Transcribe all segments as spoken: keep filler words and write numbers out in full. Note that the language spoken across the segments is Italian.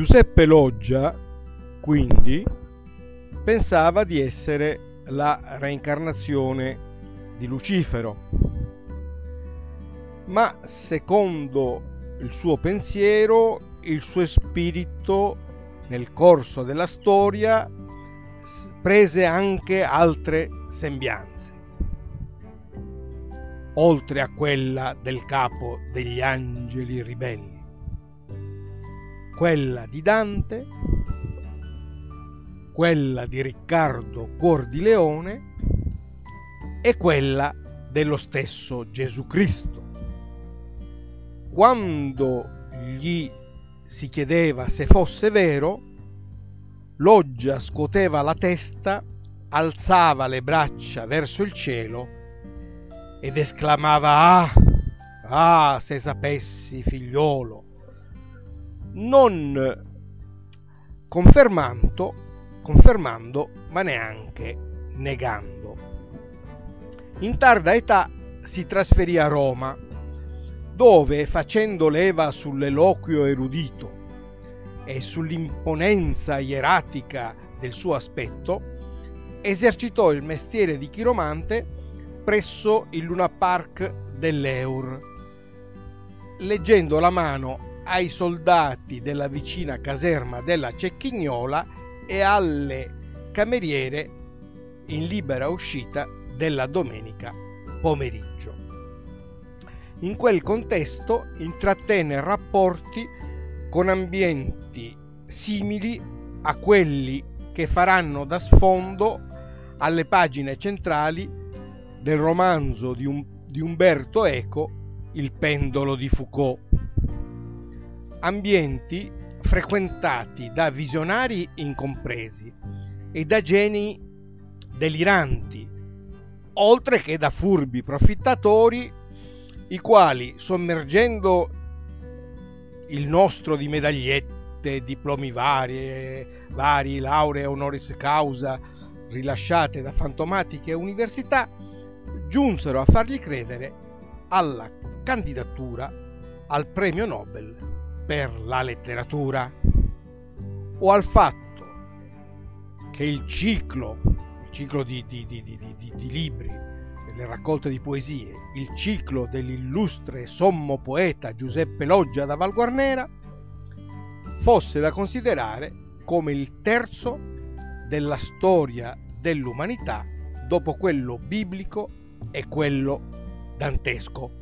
Giuseppe Loggia, quindi, pensava di essere la reincarnazione di Lucifero, ma secondo il suo pensiero il suo spirito nel corso della storia prese anche altre sembianze, oltre a quella del capo degli angeli ribelli, quella di Dante, quella di Riccardo Cordi Leone e quella dello stesso Gesù Cristo. Quando gli si chiedeva se fosse vero, Loggia scuoteva la testa, alzava le braccia verso il cielo ed esclamava: ah, ah, se sapessi, figliolo, non confermando, confermando ma neanche negando. In tarda età si trasferì a Roma, dove, facendo leva sull'eloquio erudito e sull'imponenza ieratica del suo aspetto, esercitò il mestiere di chiromante presso il Lunapark dell'Eur, leggendo la mano ai soldati della vicina caserma della Cecchignola e alle cameriere in libera uscita della domenica pomeriggio. In quel contesto intrattenne rapporti con ambienti simili a quelli che faranno da sfondo alle pagine centrali del romanzo di, um- di Umberto Eco, Il pendolo di Foucault. Ambienti frequentati da visionari incompresi e da geni deliranti, oltre che da furbi profittatori, i quali, sommergendo il nostro di medagliette, diplomi varie, vari, lauree honoris causa rilasciate da fantomatiche università, giunsero a fargli credere alla candidatura al premio Nobel per la letteratura, o al fatto che il ciclo, il ciclo di, di, di, di, di, di libri, delle raccolte di poesie, il ciclo dell'illustre sommo poeta Giuseppe Loggia da Valguarnera, fosse da considerare come il terzo della storia dell'umanità dopo quello biblico e quello dantesco.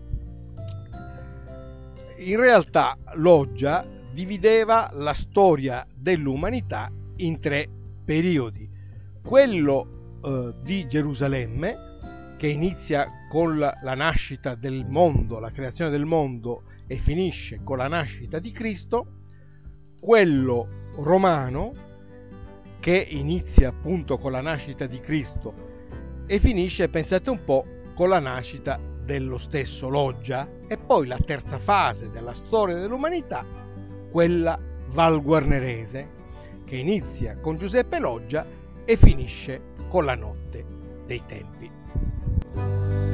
In realtà Loggia divideva la storia dell'umanità in tre periodi: quello eh, di Gerusalemme, che inizia con la, la nascita del mondo, la creazione del mondo, e finisce con la nascita di Cristo; quello romano, che inizia appunto con la nascita di Cristo e finisce, pensate un po', con la nascita dello stesso Loggia; e poi la terza fase della storia dell'umanità, quella valguarnerese, che inizia con Giuseppe Loggia e finisce con la notte dei tempi.